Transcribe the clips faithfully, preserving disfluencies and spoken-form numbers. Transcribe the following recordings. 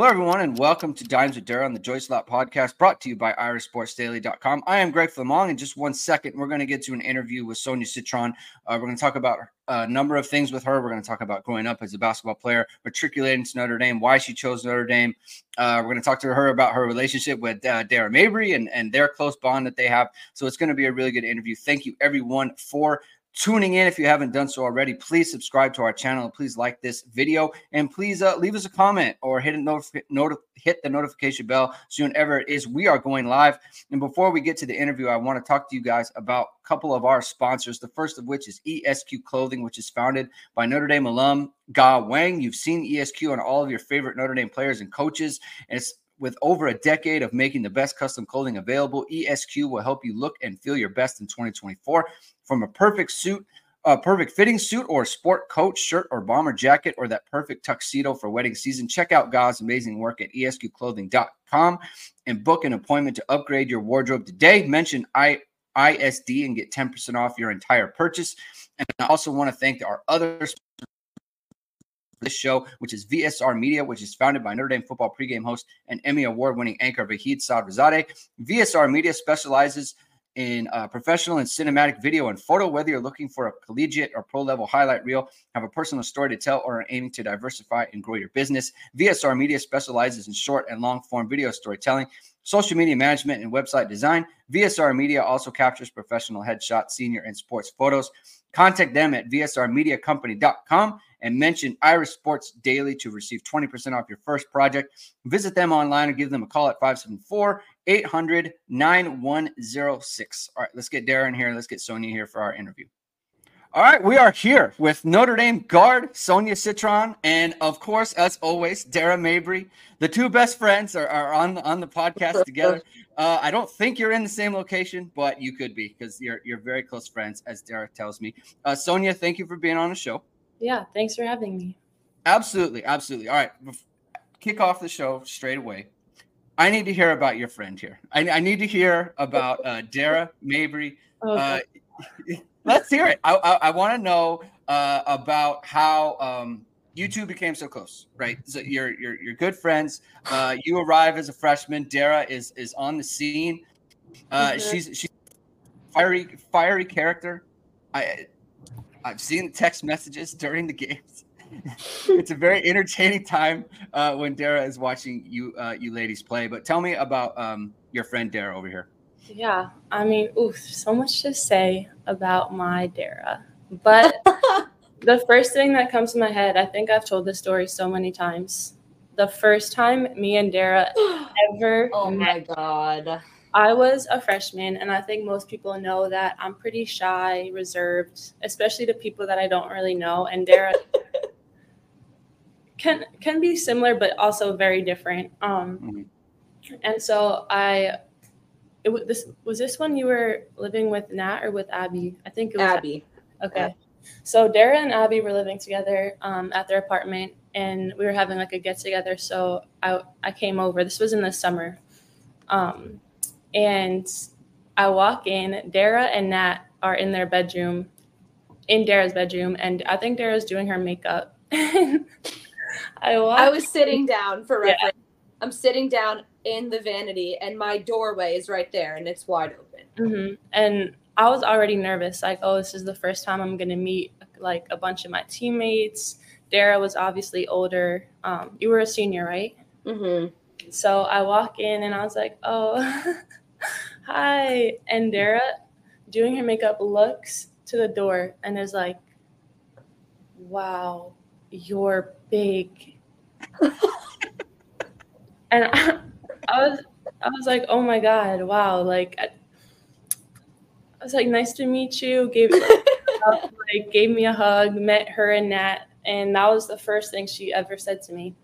Hello, everyone, and welcome to Dimes with Dara on the Joyce Lot Podcast, brought to you by irisportsdaily dot com. I am Greg Flamong. In just one second, we're going to get to an interview with Sonia Citron. Uh, we're going to talk about a number of things with her. We're going to talk about growing up as a basketball player, matriculating to Notre Dame, why she chose Notre Dame. Uh, we're going to talk to her about her relationship with uh, Dara Mabry and, and their close bond that they have. So it's going to be a really good interview. Thank you, everyone, for tuning in. If you haven't done so already, please subscribe to our channel. Please like this video, and please uh, leave us a comment or hit a notif- notif- hit the notification bell so whenever it is we are going live. And before we get to the interview, I want to talk to you guys about a couple of our sponsors. The first of which is E S Q Clothing, which is founded by Notre Dame alum Ga Wang. You've seen E S Q on all of your favorite Notre Dame players and coaches, and it's with over a decade of making the best custom clothing available. E S Q will help you look and feel your best in twenty twenty-four. From a perfect suit, a perfect fitting suit or sport coat, shirt or bomber jacket, or that perfect tuxedo for wedding season, check out Ga's amazing work at E S Q clothing dot com and book an appointment to upgrade your wardrobe today. Mention I. ISD and get ten percent off your entire purchase. And I also want to thank our other this show, which is V S R Media, which is founded by Notre Dame football pregame host and Emmy award-winning anchor Vahid Saad Rizadeh. V S R Media specializes in uh, professional and cinematic video and photo. Whether you're looking for a collegiate or pro-level highlight reel, have a personal story to tell, or are aiming to diversify and grow your business, V S R Media specializes in short and long-form video storytelling, social media management, and website design. V S R Media also captures professional headshot, senior, and sports photos. Contact them at V S R media company dot com and mention Irish Sports Daily to receive twenty percent off your first project. Visit them online or give them a call at five seven four, eight hundred, nine one zero six. All right, let's get Darren here. Let's get Sonia here for our interview. All right, we are here with Notre Dame guard Sonia Citron and, of course, as always, Dara Mabry. The two best friends are, are on, on the podcast together. Uh, I don't think you're in the same location, but you could be because you're, you're very close friends, as Dara tells me. Uh, Sonia, thank you for being on the show. Yeah, thanks for having me. Absolutely, absolutely. All right, kick off the show straight away. I need to hear about your friend here. I, I need to hear about uh, Dara Mabry. Okay. Uh, Let's hear it. I I, I want to know uh, about how um, you two became so close, right? So you're you're you're good friends. Uh, you arrive as a freshman. Dara is is on the scene. Uh, mm-hmm. She's she's fiery fiery character. I I've seen text messages during the games. It's a very entertaining time uh, when Dara is watching you uh, you ladies play. But tell me about um, your friend Dara over here. Yeah, I mean, oof, so much to say about my Dara. But the first thing that comes to my head, I think I've told this story so many times. The first time me and Dara ever Oh my met, God. I was a freshman, and I think most people know that I'm pretty shy, reserved, especially to people that I don't really know. And Dara can can be similar, but also very different. Um, and so I... It was this was this when you were living with Nat or with Abby? I think it was Abby. Abby. Okay. Abby. So Dara and Abby were living together um, at their apartment, and we were having like a get together. So I I came over. This was in the summer, um, and I walk in. Dara and Nat are in their bedroom, in Dara's bedroom, and I think Dara's doing her makeup. I walk I was sitting down for reference. Yeah. I'm sitting down in the vanity, and my doorway is right there, and it's wide open. Mm-hmm. And I was already nervous, like, oh, this is the first time I'm gonna meet like a bunch of my teammates. Dara was obviously older. Um, you were a senior, right? Mm-hmm. So I walk in, and I was like, oh, hi. And Dara, doing her makeup, looks to the door and is like, wow, you're big. And I, I was, I was like, oh my God, wow! Like, I, I was like, nice to meet you. Gave up, like, gave me a hug. Met her and Nat, and that was the first thing she ever said to me.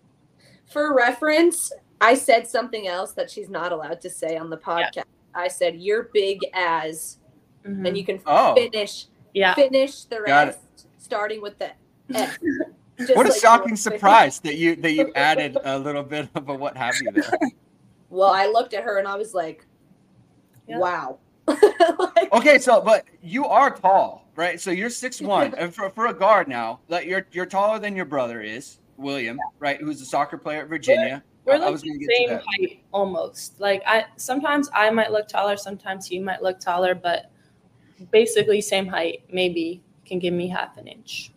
For reference, I said something else that she's not allowed to say on the podcast. Yeah. I said, "You're big as," mm-hmm. and you can oh. finish, yeah. finish the rest, starting with the F. Just what a like shocking surprise that you that you added a little bit of a what have you there. Well, I looked at her and I was like, yeah. wow. Like, okay, so but you are tall, right? So you're six one, and for, for a guard now, like you're you're taller than your brother is, William, right? Who's a soccer player at Virginia. We're like the same height almost. Like I sometimes I might look taller, sometimes he might look taller, but basically same height. Maybe can give me half an inch.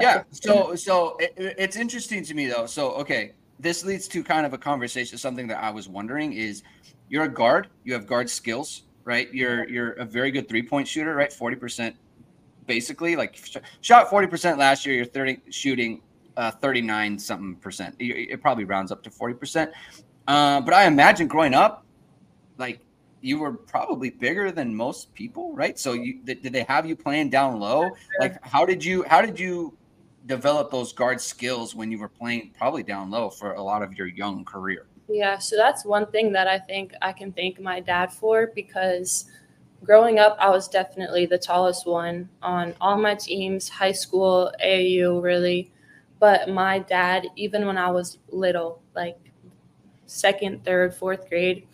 Yeah. So so it, it's interesting to me though. So okay, this leads to kind of a conversation. Something that I was wondering is, you're a guard. You have guard skills, right? You're you're a very good three point shooter, right? Forty percent, basically. Like shot forty percent last year. You're thirty shooting. Uh, thirty-nine something percent. It probably rounds up to forty percent. Uh, but I imagine growing up, like you were probably bigger than most people, right? So you, th- did they have you playing down low? Like how did you, how did you develop those guard skills when you were playing probably down low for a lot of your young career? Yeah. So that's one thing that I think I can thank my dad for, because growing up, I was definitely the tallest one on all my teams, high school, A A U, really. But my dad, even when I was little, like second, third, fourth grade,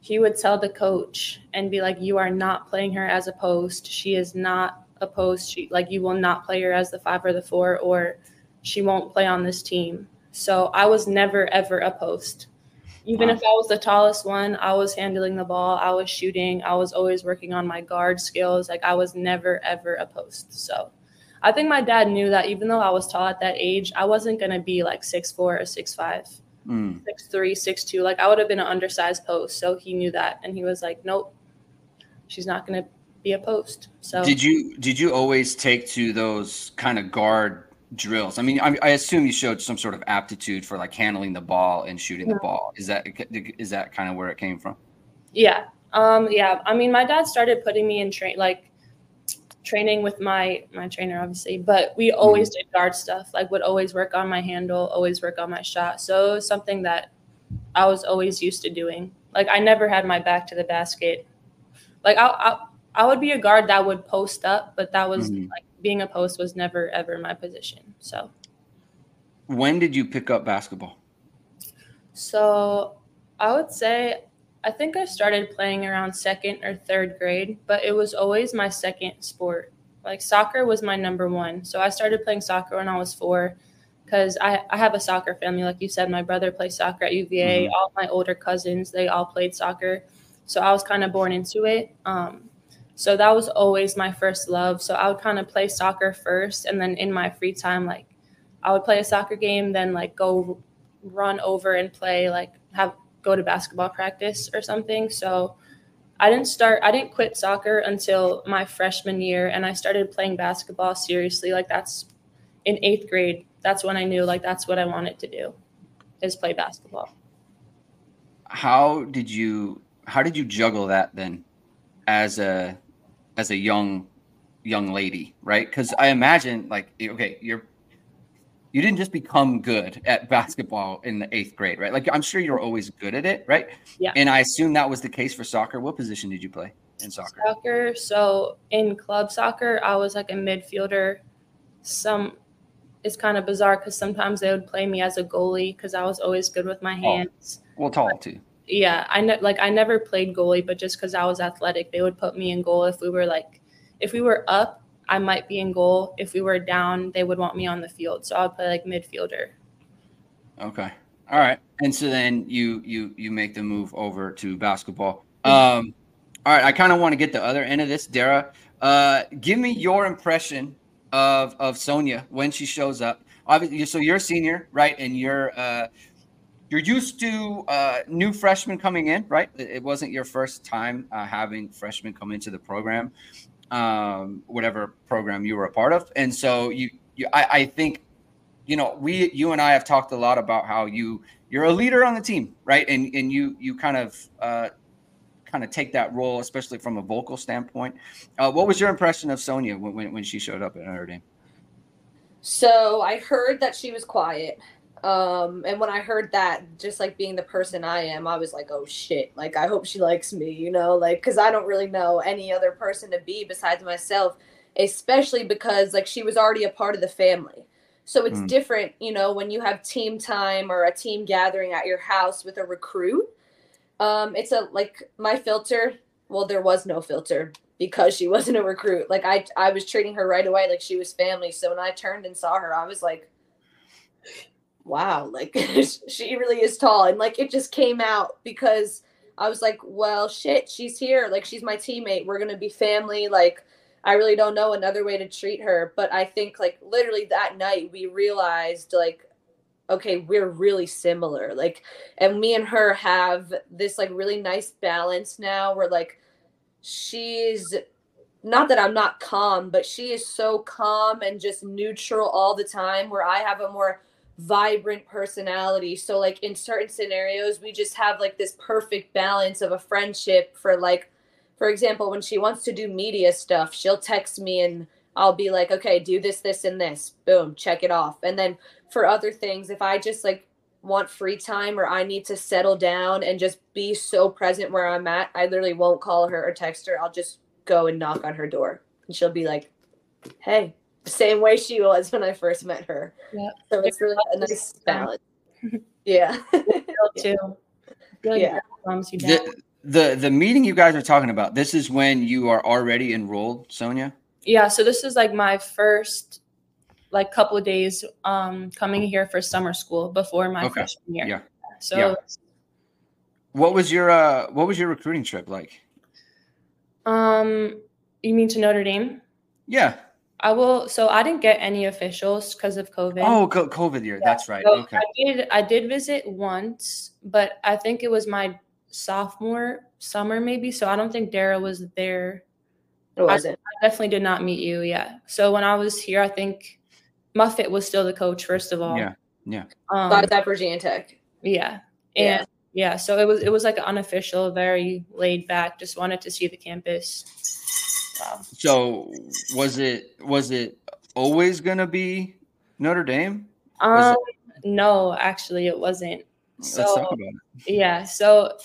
he would tell the coach and be like, you are not playing her as a post. She is not a post. She, like, you will not play her as the five or the four, or she won't play on this team. So I was never, ever a post. Even wow. if I was the tallest one, I was handling the ball. I was shooting. I was always working on my guard skills. Like I was never, ever a post. So I think my dad knew that even though I was tall at that age, I wasn't going to be like six four or six five, mm. six three, six two. Like I would have been an undersized post. So he knew that. And he was like, nope, she's not going to be a post. So did you did you always take to those kind of guard drills? I mean, I, I assume you showed some sort of aptitude for like handling the ball and shooting yeah. the ball. Is that is that kind of where it came from? Yeah. Um, yeah. I mean, my dad started putting me in train like. training with my my trainer, obviously, but we always did guard stuff, like would always work on my handle, always work on my shot. So it was something that I was always used to doing. Like I never had my back to the basket. Like I I, I would be a guard that would post up, but that was mm-hmm. like being a post was never ever my position. So when did you pick up basketball? So I would say I think I started playing around second or third grade, but it was always my second sport. Like soccer was my number one. So I started playing soccer when I was four because I, I have a soccer family. Like you said, my brother plays soccer at U V A. Mm-hmm. All my older cousins, they all played soccer. So I was kind of born into it. Um, so that was always my first love. So I would kind of play soccer first. And then in my free time, like I would play a soccer game, then like go run over and play, like have go to basketball practice or something. So I didn't start, I didn't quit soccer until my freshman year. And I started playing basketball seriously. Like that's in eighth grade. That's when I knew like, that's what I wanted to do is play basketball. How did you, how did you juggle that then as a, as a young, young lady, right? Cause I imagine like, okay, you're, you didn't just become good at basketball in the eighth grade, right? Like, I'm sure you were always good at it, right? Yeah. And I assume that was the case for soccer. What position did you play in soccer? Soccer. So in club soccer, I was like a midfielder. Some, it's kind of bizarre because sometimes they would play me as a goalie because I was always good with my hands. Oh, well, tall but, too. Yeah. I ne- Like, I never played goalie, but just because I was athletic, they would put me in goal if we were like, if we were up. I might be in goal. If we were down, they would want me on the field. So I would play like midfielder. Okay. All right. And so then you you you make the move over to basketball. Um, all right. I kind of want to get the other end of this, Dara. Uh, give me your impression of of Sonia when she shows up. Obviously, so you're a senior, right? And you're uh, you're used to uh, new freshmen coming in, right? It, it wasn't your first time uh, having freshmen come into the program. Um, whatever program you were a part of. And so you, you I, I think, you know, we, you and I have talked a lot about how you, you're a leader on the team, right? And, and you, you kind of, uh, kind of take that role, especially from a vocal standpoint. Uh, what was your impression of Sonia when, when, when she showed up at Notre Dame? So I heard that she was quiet. Um, and when I heard that, just like being the person I am, I was like, oh shit, like, I hope she likes me, you know, like, cause I don't really know any other person to be besides myself, especially because like she was already a part of the family. So it's mm. different, you know, when you have team time or a team gathering at your house with a recruit, um, it's a, like my filter, well, there was no filter because she wasn't a recruit. Like I, I was treating her right away. Like she was family. So when I turned and saw her, I was like, wow, like she really is tall. And like, it just came out because I was like, well, shit, she's here. Like, she's my teammate. We're going to be family. Like, I really don't know another way to treat her. But I think like literally that night we realized like, okay, we're really similar. Like, and me and her have this like really nice balance now where like, she's not that I'm not calm, but she is so calm and just neutral all the time, where I have a more vibrant personality. So like in certain scenarios, we just have like this perfect balance of a friendship for like, for example, when she wants to do media stuff, she'll text me and I'll be like, okay, do this, this, and this, boom, check it off. And then for other things, if I just like want free time or I need to settle down and just be so present where I'm at, I literally won't call her or text her. I'll just go and knock on her door and she'll be like, hey, same way she was when I first met her. Yeah. So it's really a nice balance. Yeah. Too. Yeah. The, the, the meeting you guys are talking about, this is when you are already enrolled, Sonia? Yeah. So this is like my first like couple of days um, coming here for summer school before my okay. freshman year. Yeah. So yeah. What was your, uh, what was your recruiting trip like? Um, you mean to Notre Dame? Yeah. I will. So I didn't get any officials because of COVID. Oh, COVID year. Yeah. That's right. So okay. I did, I did visit once, but I think it was my sophomore summer maybe. So I don't think Dara was there. It wasn't. I, I definitely did not meet you. Yeah. So when I was here, I think Muffet was still the coach, first of all. Yeah. Yeah. Um, but that Virginia Tech. Yeah. And yeah. Yeah, so it was it was like an unofficial, very laid back. Just wanted to see the campus. Wow. So was it was it always gonna be Notre Dame? Um, no, actually, it wasn't. So, let's talk about it. Yeah, so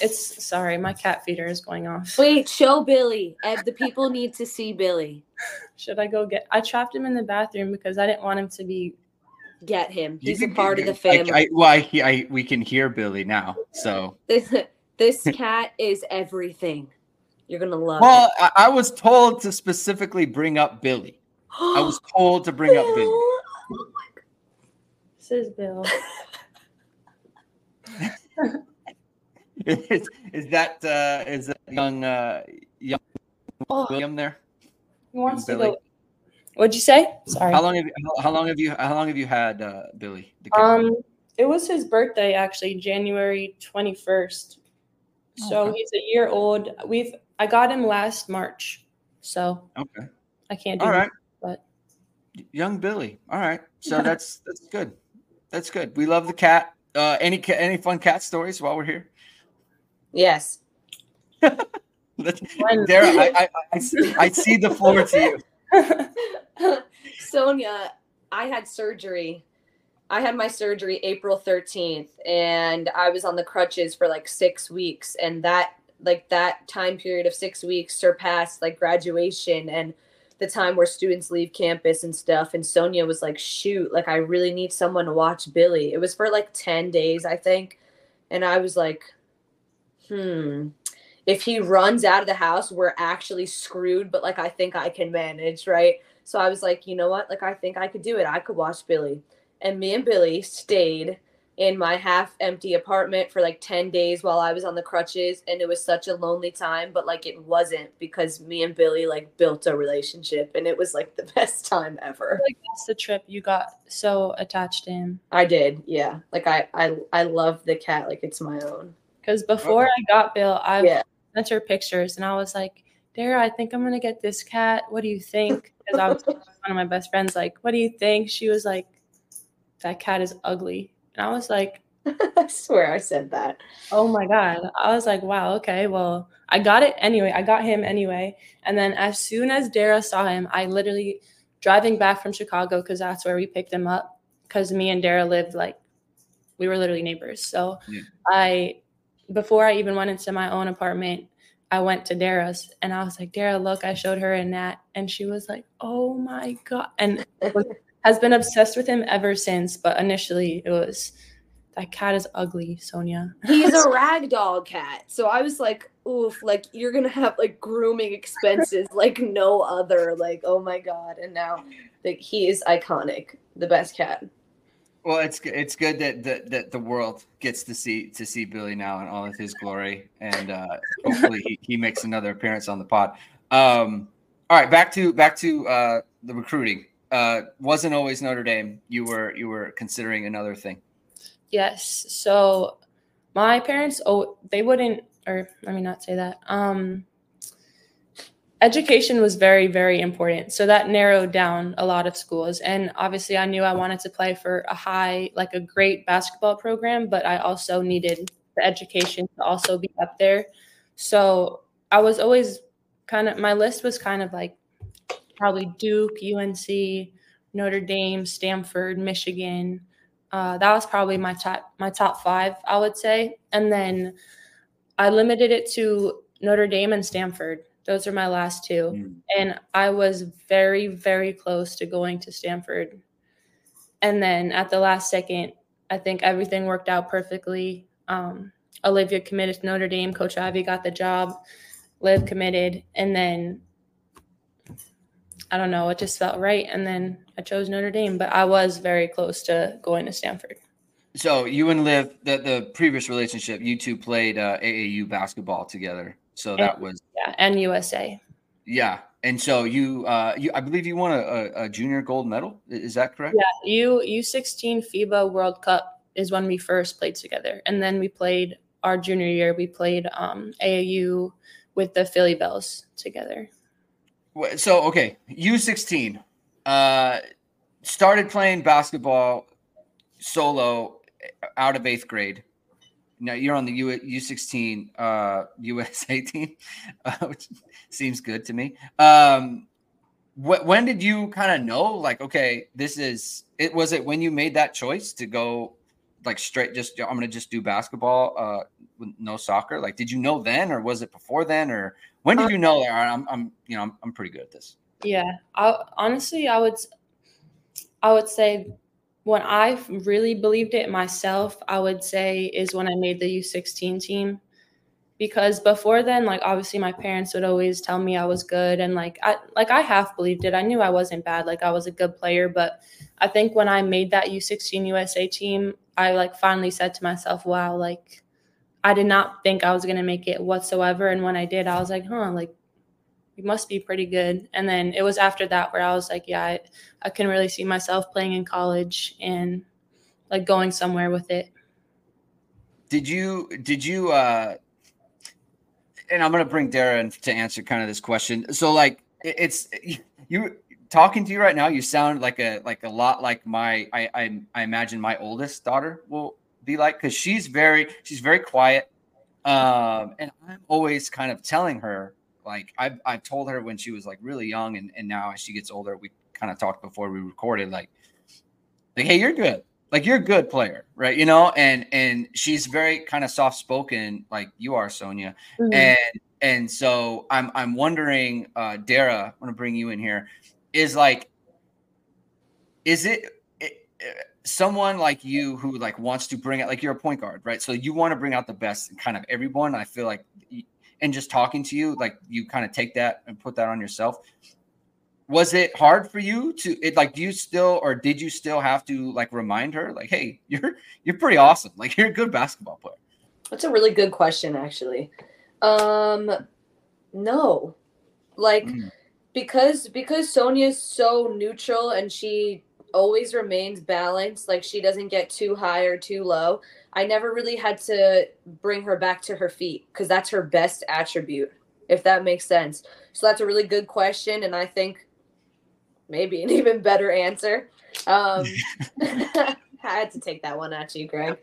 it's sorry, my cat feeder is going off. Wait, show Billy. The people need to see Billy. Should I go get? I trapped him in the bathroom because I didn't want him to be. Get him. He's a part of the family. I, I, well, I, I, we can hear Billy now. So this, this cat is everything. You're gonna love. Well, I, I was told to specifically bring up Billy. I was told to bring Bill. up Billy. Oh my God. This is Bill. is, is that uh, is that young uh, young oh. William there? He wants Billy. to go. What'd you say? Sorry. How long have you? How long have you? How long have you had uh, Billy? The um, it was his birthday actually, January twenty first. Oh, so okay. He's a year old. We've I got him last March. So okay, I can't do. All right, that, but young Billy. All right, so that's that's good. That's good. We love the cat. Uh, any any fun cat stories while we're here? Yes. Dara, I, I, I, see, I see the floor to you. Sonia, I had surgery. I had my surgery April thirteenth and I was on the crutches for like six weeks. And that like that time period of six weeks surpassed like graduation and the time where students leave campus and stuff. And Sonia was like, shoot, like I really need someone to watch Billy. It was for like ten days, I think. And I was like, hmm. If he runs out of the house, we're actually screwed, but like, I think I can manage, right? So I was like, you know what? Like, I think I could do it. I could watch Billy. And me and Billy stayed in my half empty apartment for like ten days while I was on the crutches. And it was such a lonely time, but like, it wasn't because me and Billy like built a relationship and it was like the best time ever. Like that's the trip you got so attached to him. I did. Yeah. Like I, I, I love the cat. Like it's my own. Cause before I got Bill, I, yeah. sent her pictures and I was like, Dara, I think I'm gonna get this cat. What do you think? Because I was one of my best friends, like, what do you think? She was like, that cat is ugly. And I was like, I swear I said that. Oh my God. I was like, wow, okay, well, I got it anyway. I got him anyway. And then as soon as Dara saw him, I literally driving back from Chicago, because that's where we picked him up. Cause me and Dara lived like we were literally neighbors. So yeah. I Before I even went into my own apartment, I went to Dara's and I was like, Dara, look, I showed her and Nat. And she was like, oh my God. And was, has been obsessed with him ever since. But initially it was, that cat is ugly, Sonia. He's a ragdoll cat. So I was like, oof, like you're going to have like grooming expenses like no other. Like, oh my God. And now like he is iconic. The best cat. Well, it's it's good that, that that the world gets to see to see Billy now in all of his glory, and uh, hopefully he, he makes another appearance on the pod. Um, all right, back to back to uh, the recruiting. Uh, wasn't always Notre Dame. You were you were considering another thing. Yes. So my parents, oh, they wouldn't, or let me not say that. Um, Education was very, very important. So that narrowed down a lot of schools. And obviously I knew I wanted to play for a high, like a great basketball program, but I also needed the education to also be up there. So I was always kind of, my list was kind of like probably Duke, U N C, Notre Dame, Stanford, Michigan. Uh, that was probably my top, my top five, I would say. And then I limited it to Notre Dame and Stanford. Those are my last two. And I was very, very close to going to Stanford. And then at the last second, I think everything worked out perfectly. Um, Olivia committed to Notre Dame. Coach Ivy got the job. Liv committed. And then, I don't know, it just felt right. And then I chose Notre Dame. But I was very close to going to Stanford. So you and Liv, the, the previous relationship, you two played uh, A A U basketball together. So that was yeah, and U S A. Yeah, and so you, uh, you I believe you won a, a, a junior gold medal. Is that correct? Yeah, you U sixteen FIBA World Cup is when we first played together, and then we played our junior year. We played um, A A U with the Philly Bells together. So okay, U sixteen uh, started playing basketball solo out of eighth grade. Now you're on the U sixteen uh, U S A team, uh, which seems good to me. Um, wh- when did you kind of know, like, okay, this is it? Was it when you made that choice to go, like, straight? Just I'm going to just do basketball, uh, no soccer. Like, did you know then, or was it before then, or when did um, you know? Like, I'm, I'm, you know, I'm, I'm pretty good at this. Yeah, I, honestly, I would, I would say. When I really believed it myself, I would say is when I made the U sixteen team, because before then, like, obviously my parents would always tell me I was good. And like, I, like I half believed it. I knew I wasn't bad. Like, I was a good player, but I think when I made that U sixteen U S A team, I like finally said to myself, wow, like I did not think I was going to make it whatsoever. And when I did, I was like, huh, like, you must be pretty good. And then it was after that where I was like, yeah, I, I can really see myself playing in college and like going somewhere with it. Did you, did you, uh, and I'm going to bring Dara in to answer kind of this question. So like it's, you talking to you right now, you sound like a, like a lot like my, I, I, I imagine my oldest daughter will be like, cause she's very, she's very quiet. Um, and I'm always kind of telling her, like I've, I've told her when she was like really young and, and now as she gets older, we kind of talked before we recorded, like, like, hey, you're good. Like you're a good player. Right. You know? And, and she's very kind of soft spoken like you are, Sonia. Mm-hmm. And, and so I'm, I'm wondering, uh, Dara, I'm going to bring you in here is like, is it, it, it someone like you who like wants to bring out, like you're a point guard, right? So you want to bring out the best in kind of everyone. I feel like and just talking to you, like you kind of take that and put that on yourself. Was it hard for you to it? Like, do you still, or did you still have to like remind her like, hey, you're, you're pretty awesome. Like you're a good basketball player. That's a really good question, actually. Um, no, like mm. because, because Sonia's so neutral and she always remains balanced. Like she doesn't get too high or too low. I never really had to bring her back to her feet because that's her best attribute, if that makes sense. So that's a really good question. And I think maybe an even better answer. Um, I had to take that one at you, Greg.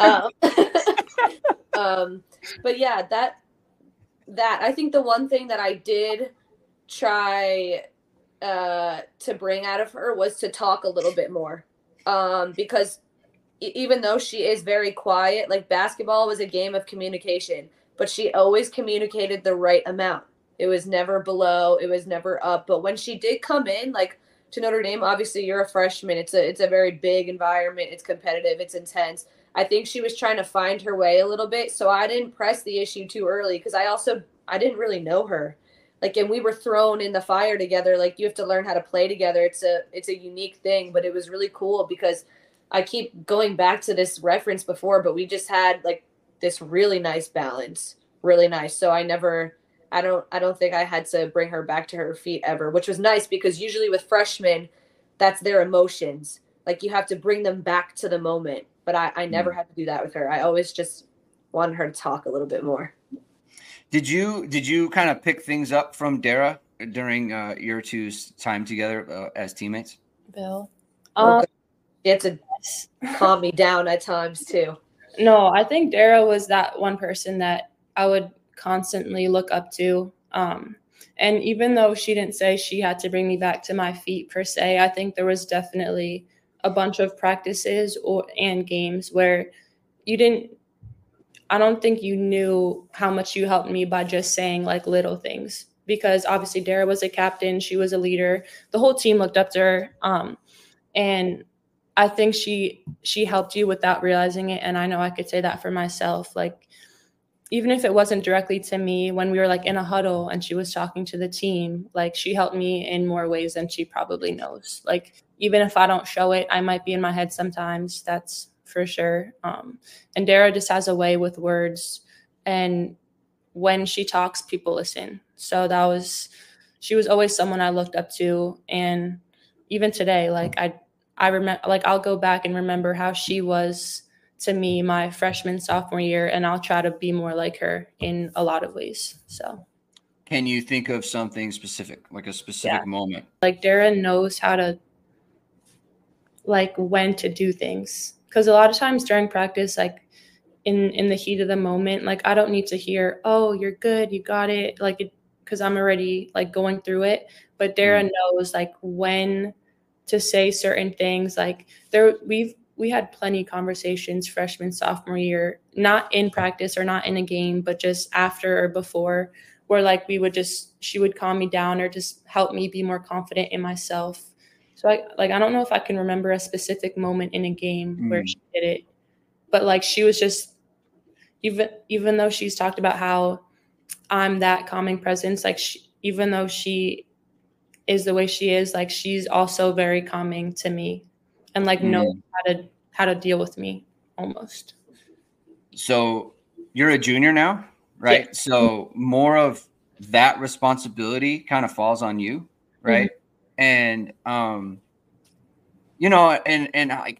Um, um, but yeah, that, that, I think the one thing that I did try uh, to bring out of her was to talk a little bit more um, because even though she is very quiet, like basketball was a game of communication, but she always communicated the right amount. It was never below. It was never up. But when she did come in, like to Notre Dame, obviously you're a freshman. It's a, it's a very big environment. It's competitive. It's intense. I think she was trying to find her way a little bit. So I didn't press the issue too early because I also, I didn't really know her. Like, and we were thrown in the fire together. Like you have to learn how to play together. It's a, it's a unique thing, but it was really cool because I keep going back to this reference before, but we just had like this really nice balance, really nice. So I never, I don't, I don't think I had to bring her back to her feet ever, which was nice because usually with freshmen, that's their emotions. Like you have to bring them back to the moment, but I, I never mm. had to do that with her. I always just wanted her to talk a little bit more. Did you, did you kind of pick things up from Dara during uh, your two's time together uh, as teammates? Bill. Um, you had to calm me down at times too. No, I think Dara was that one person that I would constantly look up to. Um, and even though she didn't say she had to bring me back to my feet per se, I think there was definitely a bunch of practices or and games where you didn't, I don't think you knew how much you helped me by just saying like little things, because obviously Dara was a captain. She was a leader. The whole team looked up to her. Um, and I think she, she helped you without realizing it. And I know I could say that for myself. Like, even if it wasn't directly to me, when we were like in a huddle and she was talking to the team, like she helped me in more ways than she probably knows. Like, even if I don't show it, I might be in my head sometimes. That's for sure. Um, and Dara just has a way with words, and when she talks, people listen. So that was, she was always someone I looked up to. And even today, like I, I remember, like I'll go back and remember how she was to me my freshman, sophomore year, and I'll try to be more like her in a lot of ways. So can you think of something specific, like a specific yeah. moment? Like Dara knows how to, like when to do things. Because a lot of times during practice, like in, in the heat of the moment, like I don't need to hear, oh, you're good, you got it. Like, it, cause I'm already like going through it, but Dara mm. knows like when to say certain things. Like there, we've, we had plenty of conversations freshman, sophomore year, not in practice or not in a game, but just after or before, where like we would just, she would calm me down or just help me be more confident in myself. So I, like, I don't know if I can remember a specific moment in a game mm. where she did it, but like, she was just, even, even though she's talked about how I'm that calming presence, like she, even though she is the way she is, like she's also very calming to me and like mm. knows how to, how to deal with me almost. So you're a junior now, right? Yeah. So more of that responsibility kind of falls on you, right? Mm-hmm. And, um, you know, and, and I,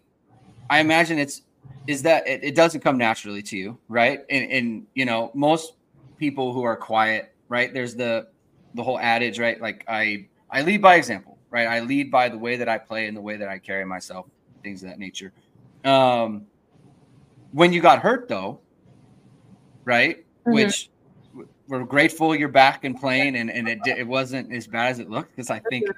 I imagine it's, is that it, it doesn't come naturally to you. Right. And, and, you know, most people who are quiet, right. There's the, the whole adage, right? Like I, I lead by example, right. I lead by the way that I play and the way that I carry myself, things of that nature. Um, when you got hurt though, right. Mm-hmm. Which we're grateful you're back and playing, and, and it, it wasn't as bad as it looked. Cause I think,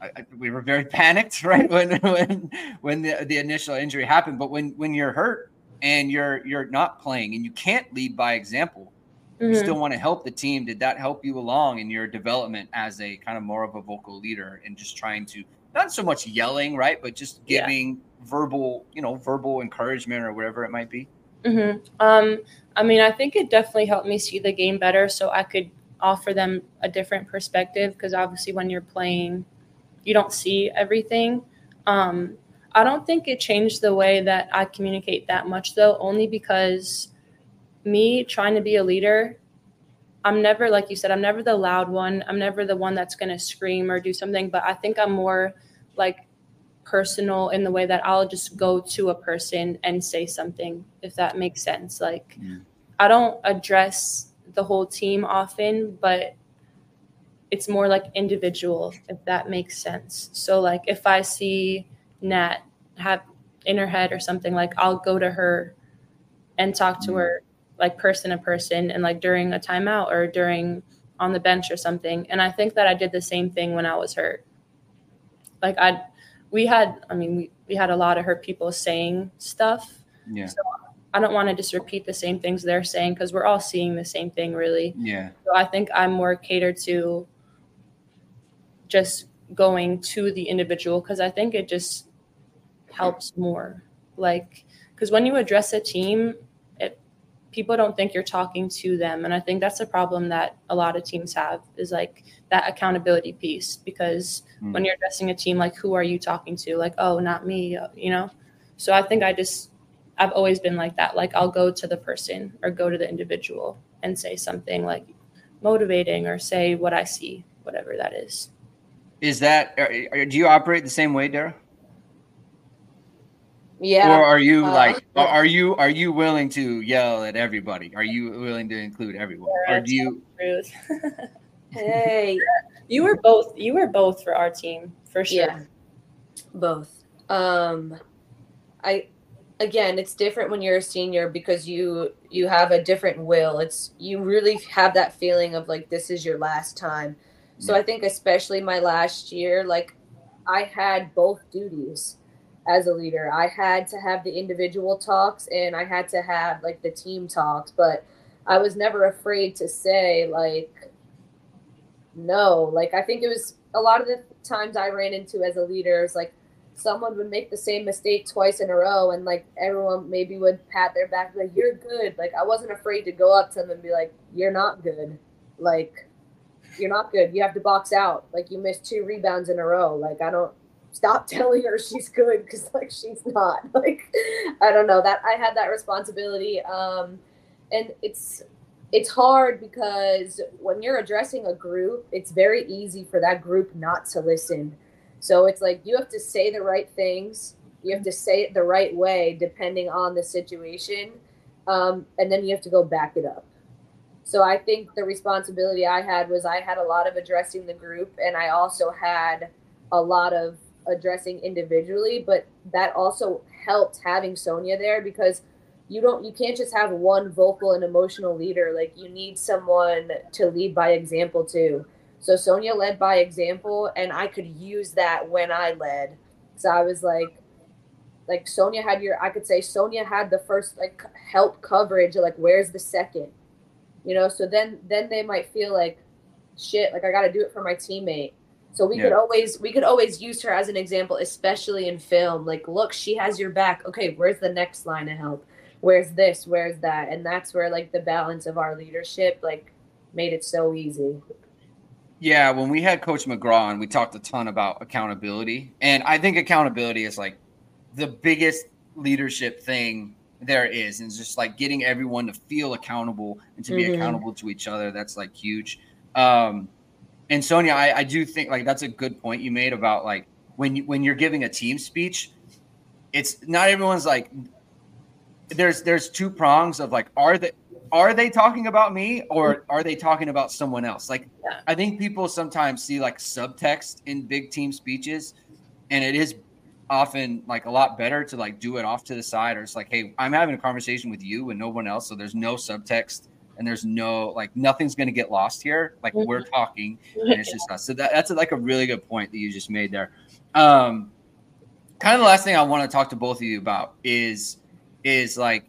I, we were very panicked, right, when when when the, the initial injury happened. But when when you're hurt and you're you're not playing and you can't lead by example, mm-hmm. you still want to help the team. Did that help you along in your development as a kind of more of a vocal leader and just trying to not so much yelling, right, but just giving yeah. verbal, you know, verbal encouragement or whatever it might be? Mm-hmm. Um, I mean, I think it definitely helped me see the game better, so I could offer them a different perspective, because obviously when you're playing, you don't see everything. Um, I don't think it changed the way that I communicate that much, though, only because me trying to be a leader, I'm never, like you said, I'm never the loud one. I'm never the one that's going to scream or do something. But I think I'm more like personal in the way that I'll just go to a person and say something, if that makes sense. Like yeah. I don't address the whole team often, but it's more like individual, if that makes sense. So like if I see Nat have in her head or something, like I'll go to her and talk to mm-hmm. her like person to person, and like during a timeout or during on the bench or something. And I think that I did the same thing when I was hurt. Like I, we had, I mean, we, we had a lot of hurt people saying stuff. Yeah. So I don't want to just repeat the same things they're saying, because we're all seeing the same thing really. Yeah. So I think I'm more catered to just going to the individual, because I think it just helps more. Like, because when you address a team, it, people don't think you're talking to them. And I think that's a problem that a lot of teams have, is like that accountability piece, because mm. when you're addressing a team, like, who are you talking to? Like, oh, not me, you know? So I think I just, I've always been like that. Like I'll go to the person or go to the individual and say something like motivating or say what I see, whatever that is. Is that, are, do you operate the same way, Dara? Yeah. Or are you uh, like, are you, are you willing to yell at everybody? Are you willing to include everyone? Or do you? Hey, you were both, you were both for our team for sure. Yeah, both. Um, I, again, it's different when you're a senior because you, you have a different will. It's, you really have that feeling of like, this is your last time. So I think especially my last year, like I had both duties as a leader. I had to have the individual talks and I had to have like the team talks, but I was never afraid to say like, no, like I think it was a lot of the times I ran into as a leader is like someone would make the same mistake twice in a row and like everyone maybe would pat their back like, you're good. Like I wasn't afraid to go up to them and be like, you're not good. Like, you're not good. You have to box out. Like you missed two rebounds in a row. Like I don't stop telling her she's good because like she's not. Like I don't know that I had that responsibility. Um, and it's it's hard because when you're addressing a group, it's very easy for that group not to listen. So it's like you have to say the right things. You have to say it the right way depending on the situation, um, and then you have to go back it up. So I think the responsibility I had was I had a lot of addressing the group and I also had a lot of addressing individually, but that also helped having Sonia there because you don't, you can't just have one vocal and emotional leader. Like you need someone to lead by example too. So Sonia led by example and I could use that when I led. So I was like, like Sonia had your, I could say Sonia had the first like help coverage, like where's the second? You know, so then then they might feel like, shit, like I got to do it for my teammate. So we yeah. could always we could always use her as an example, especially in film. Like, look, she has your back. OK, where's the next line of help? Where's this? Where's that? And that's where like the balance of our leadership like made it so easy. Yeah. When we had Coach McGraw on, we talked a ton about accountability. And I think accountability is like the biggest leadership thing there is, and it's just like getting everyone to feel accountable and to be mm-hmm. accountable to each other. That's like huge. Um, and Sonia, I, I do think like that's a good point you made about like when you, when you're giving a team speech, it's not everyone's like there's there's two prongs of like are they are they talking about me or are they talking about someone else? Like yeah. I think people sometimes see like subtext in big team speeches, and it is often like a lot better to like do it off to the side, or it's like, hey, I'm having a conversation with you and no one else. So there's no subtext and there's no, like nothing's going to get lost here. Like mm-hmm. we're talking and it's just us. So that, that's like a really good point that you just made there. Um, kind of the last thing I want to talk to both of you about is, is like,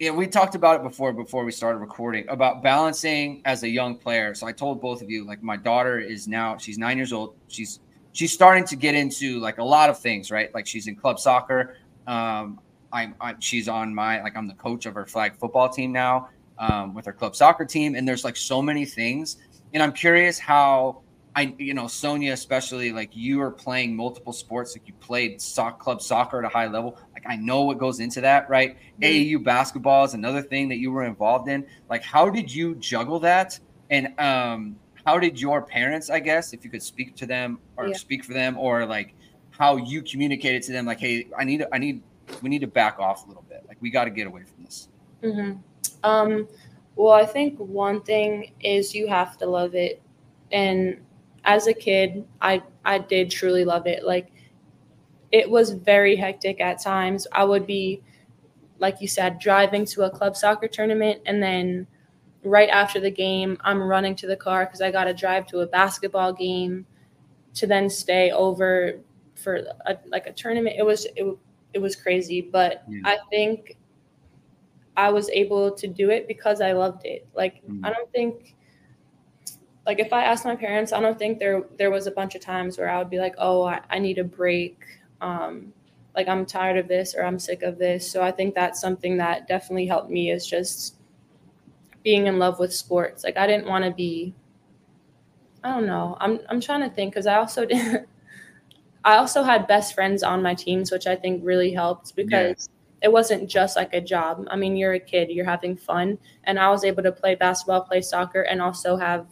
yeah, we talked about it before, before we started recording about balancing as a young player. So I told both of you, like my daughter is now, she's nine years old. She's, She's starting to get into like a lot of things, right? Like she's in club soccer. Um, I'm, I'm, she's on my, like I'm the coach of her flag football team now um, with her club soccer team. And there's like so many things. And I'm curious how I, you know, Sonia, especially like you are playing multiple sports. Like you played soc- club soccer at a high level. Like I know what goes into that, right? Mm-hmm. A A U basketball is another thing that you were involved in. Like how did you juggle that? And, um, how did your parents, I guess, if you could speak to them or yeah. speak for them, or like how you communicated to them, like, hey, I need, I need, we need to back off a little bit. Like we got to get away from this. Mm-hmm. Um, well, I think one thing is you have to love it. And as a kid, I, I did truly love it. Like it was very hectic at times. I would be, like you said, driving to a club soccer tournament and then right after the game, I'm running to the car because I got to drive to a basketball game to then stay over for a, like a tournament. It was it, it was crazy, but yeah. I think I was able to do it because I loved it. Like, mm-hmm. I don't think – like if I asked my parents, I don't think there there was a bunch of times where I would be like, oh, I, I need a break. Um, like I'm tired of this or I'm sick of this. So I think that's something that definitely helped me is just – being in love with sports. Like I didn't want to be, I don't know. I'm I'm trying to think because I also didn't, I also had best friends on my teams, which I think really helped because yeah. it wasn't just like a job. I mean, you're a kid, you're having fun. And I was able to play basketball, play soccer, and also have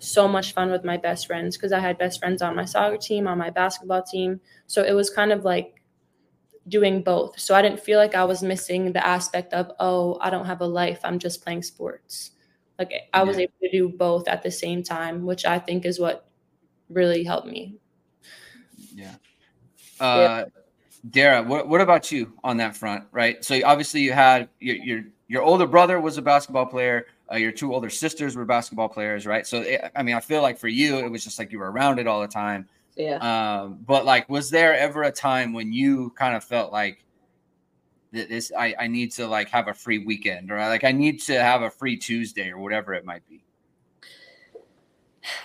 so much fun with my best friends because I had best friends on my soccer team, on my basketball team. So it was kind of like doing both. So I didn't feel like I was missing the aspect of, oh, I don't have a life, I'm just playing sports. Like I was yeah. able to do both at the same time, which I think is what really helped me. Yeah. Uh, yeah. Dara, what, what about you on that front? Right. So obviously you had your, your, your older brother was a basketball player. Uh, your two older sisters were basketball players, right? So, it, I mean, I feel like for you, it was just like you were around it all the time. Yeah. Um, but, like, was there ever a time when you kind of felt like this, I, I need to, like, have a free weekend or, like, I need to have a free Tuesday or whatever it might be?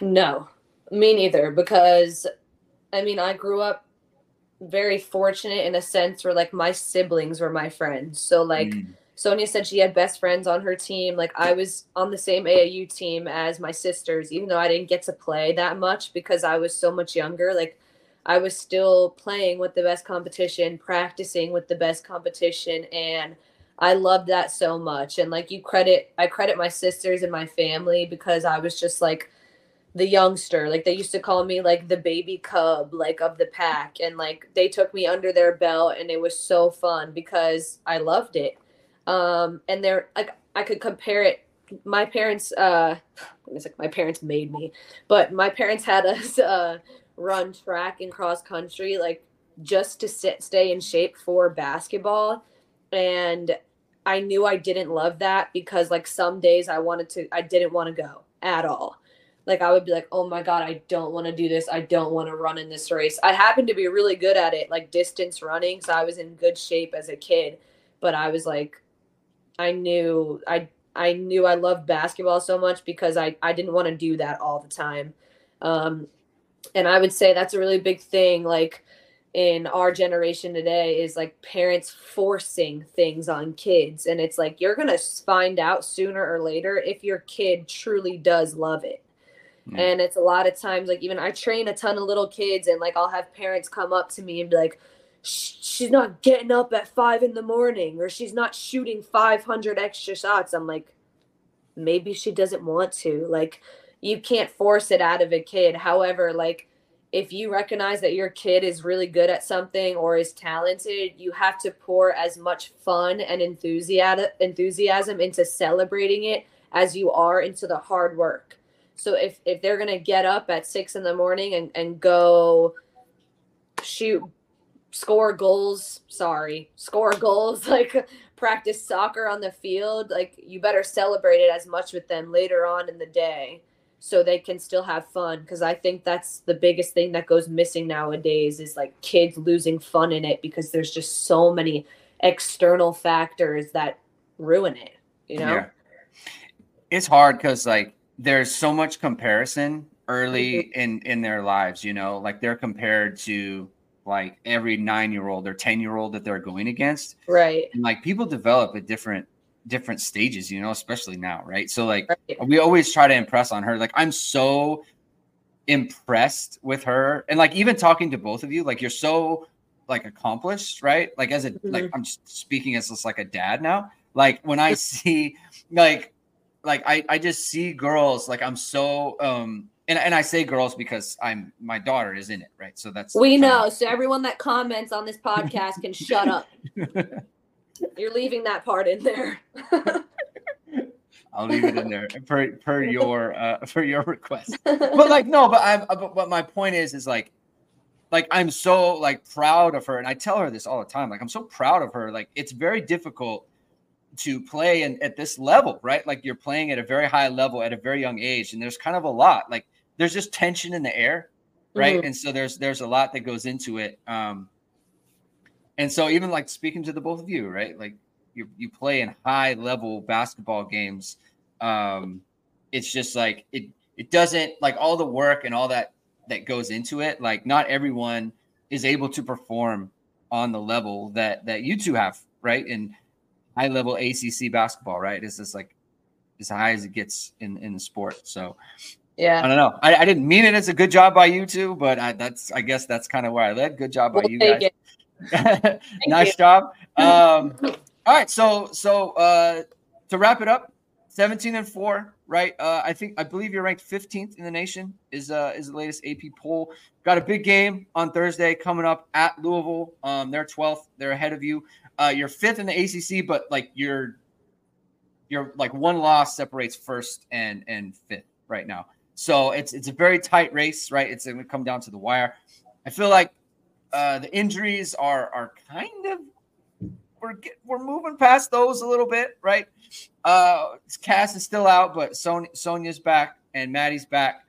No, me neither, because, I mean, I grew up very fortunate in a sense where, like, my siblings were my friends. So, like, mm. Sonia said she had best friends on her team. Like, I was on the same A A U team as my sisters, even though I didn't get to play that much because I was so much younger. Like, I was still playing with the best competition, practicing with the best competition, and I loved that so much. And, like, you credit – I credit my sisters and my family because I was just, like, the youngster. Like, they used to call me, like, the baby cub, like, of the pack. And, like, they took me under their belt, and it was so fun because I loved it. Um, and they're like, I could compare it. My parents, uh, like my parents made me, but my parents had us, uh, run track and cross country, like just to sit, stay in shape for basketball. And I knew I didn't love that because like some days I wanted to, I didn't want to go at all. Like I would be like, oh my God, I don't want to do this. I don't want to run in this race. I happened to be really good at it, like distance running. So I was in good shape as a kid, but I was like, I knew I I knew I loved basketball so much because I, I didn't want to do that all the time. Um, and I would say that's a really big thing like in our generation today is like parents forcing things on kids. And it's like you're going to find out sooner or later if your kid truly does love it. Mm. And it's a lot of times like even I train a ton of little kids and like I'll have parents come up to me and be like, she's not getting up at five in the morning or she's not shooting five hundred extra shots. I'm like, maybe she doesn't want to. Like, you can't force it out of a kid. However, like, if you recognize that your kid is really good at something or is talented, you have to pour as much fun and enthusiasm enthusiasm into celebrating it as you are into the hard work. So if, if they're going to get up at six in the morning and, and go shoot score goals, sorry, score goals, like practice soccer on the field, like you better celebrate it as much with them later on in the day so they can still have fun. Because I think that's the biggest thing that goes missing nowadays is like kids losing fun in it because there's just so many external factors that ruin it, you know? Yeah. It's hard because like there's so much comparison early mm-hmm. in, in their lives, you know, like they're compared to like every nine-year-old or ten-year-old that they're going against. Right. And like people develop at different, different stages, you know, especially now. Right. So like right. we always try to impress on her. Like I'm so impressed with her. And like, even talking to both of you, like you're so like accomplished, right? Like as a, mm-hmm. like I'm speaking as just like a dad now, like when I see like, like I, I just see girls, like I'm so, um, And, and I say girls because I'm my daughter is in it, right? So that's we know. So everyone that comments on this podcast can shut up. You're leaving that part in there. I'll leave it in there per per your uh, for your request. But like no, but I but, but my point is is like like I'm so like proud of her, and I tell her this all the time. Like I'm so proud of her. Like it's very difficult to play and at this level, right? Like you're playing at a very high level at a very young age, and there's kind of a lot. Like there's just tension in the air, right? Mm-hmm. And so there's there's a lot that goes into it. Um, and so even like speaking to the both of you, right? Like you you play in high level basketball games. Um, it's just like it it doesn't like all the work and all that that goes into it. Like not everyone is able to perform on the level that that you two have, right? And high level A C C basketball, right? It's just like as high as it gets in in the sport. So Yeah. I don't know. I, I didn't mean it as a good job by you two, but I, that's, I guess that's kind of where I led. Good job by we'll you guys. Nice you. job. Um, all right. So, so uh, to wrap it up, seventeen and four, right? Uh, I think, I believe you're ranked fifteenth in the nation is, uh, is the latest A P poll. Got a big game on Thursday coming up at Louisville. Um, they're twelfth. They're ahead of you. Uh, you're fifth in the A C C, but like you're, you're like one loss separates first and, and fifth right now. So it's it's a very tight race, right? It's going to come down to the wire. I feel like uh, the injuries are are kind of we're get, we're moving past those a little bit, right? Uh, Cass is still out, but Son- Sonia's back and Maddie's back,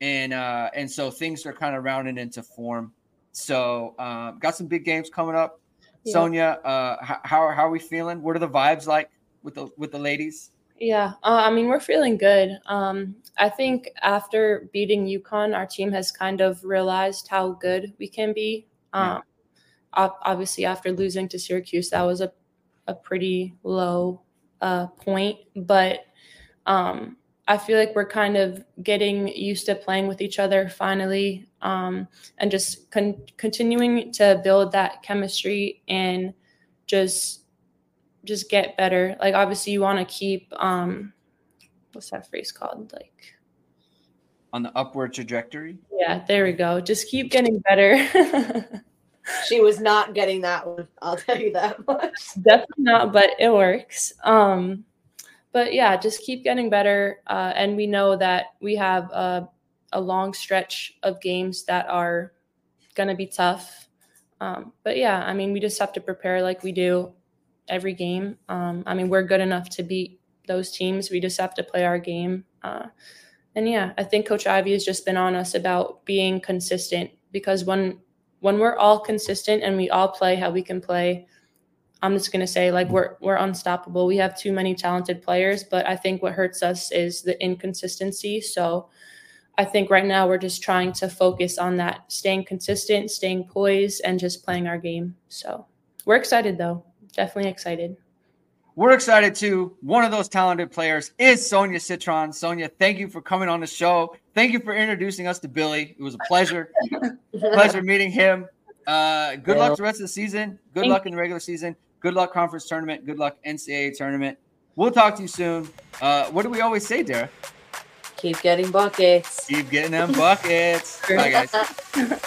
and uh, and so things are kind of rounding into form. So uh, got some big games coming up. Yeah. Sonia, uh, how how are we feeling? What are the vibes like with the with the ladies? Yeah, uh, I mean, we're feeling good. Um, I think after beating UConn, our team has kind of realized how good we can be. Um, yeah. Obviously, after losing to Syracuse, that was a, a pretty low uh, point. But um, I feel like we're kind of getting used to playing with each other finally, um, and just con- continuing to build that chemistry and just – just get better. Like, obviously you want to keep, um, what's that phrase called? Like on the upward trajectory. Yeah, there we go. Just keep getting better. She was not getting that one. I'll tell you that much. Definitely not, but it works. Um, but yeah, just keep getting better. Uh, and we know that we have a, a long stretch of games that are going to be tough. Um, but yeah, I mean, we just have to prepare like we do every game. Um, I mean, we're good enough to beat those teams. We just have to play our game. Uh, and yeah, I think Coach Ivy has just been on us about being consistent, because when, when we're all consistent and we all play how we can play, I'm just going to say like we're, we're unstoppable. We have too many talented players, but I think what hurts us is the inconsistency. So I think right now we're just trying to focus on that, staying consistent, staying poised, and just playing our game. So we're excited though. Definitely excited. We're excited too. One of those talented players is Sonia Citron. Sonia, thank you for coming on the show. Thank you for introducing us to Billy. It was a pleasure. pleasure meeting him. Uh, good well, luck the rest of the season. Good thank- luck in the regular season. Good luck conference tournament. Good luck N C double A tournament. We'll talk to you soon. Uh, what do we always say, Dara? Keep getting buckets. Keep getting them buckets. Bye, guys.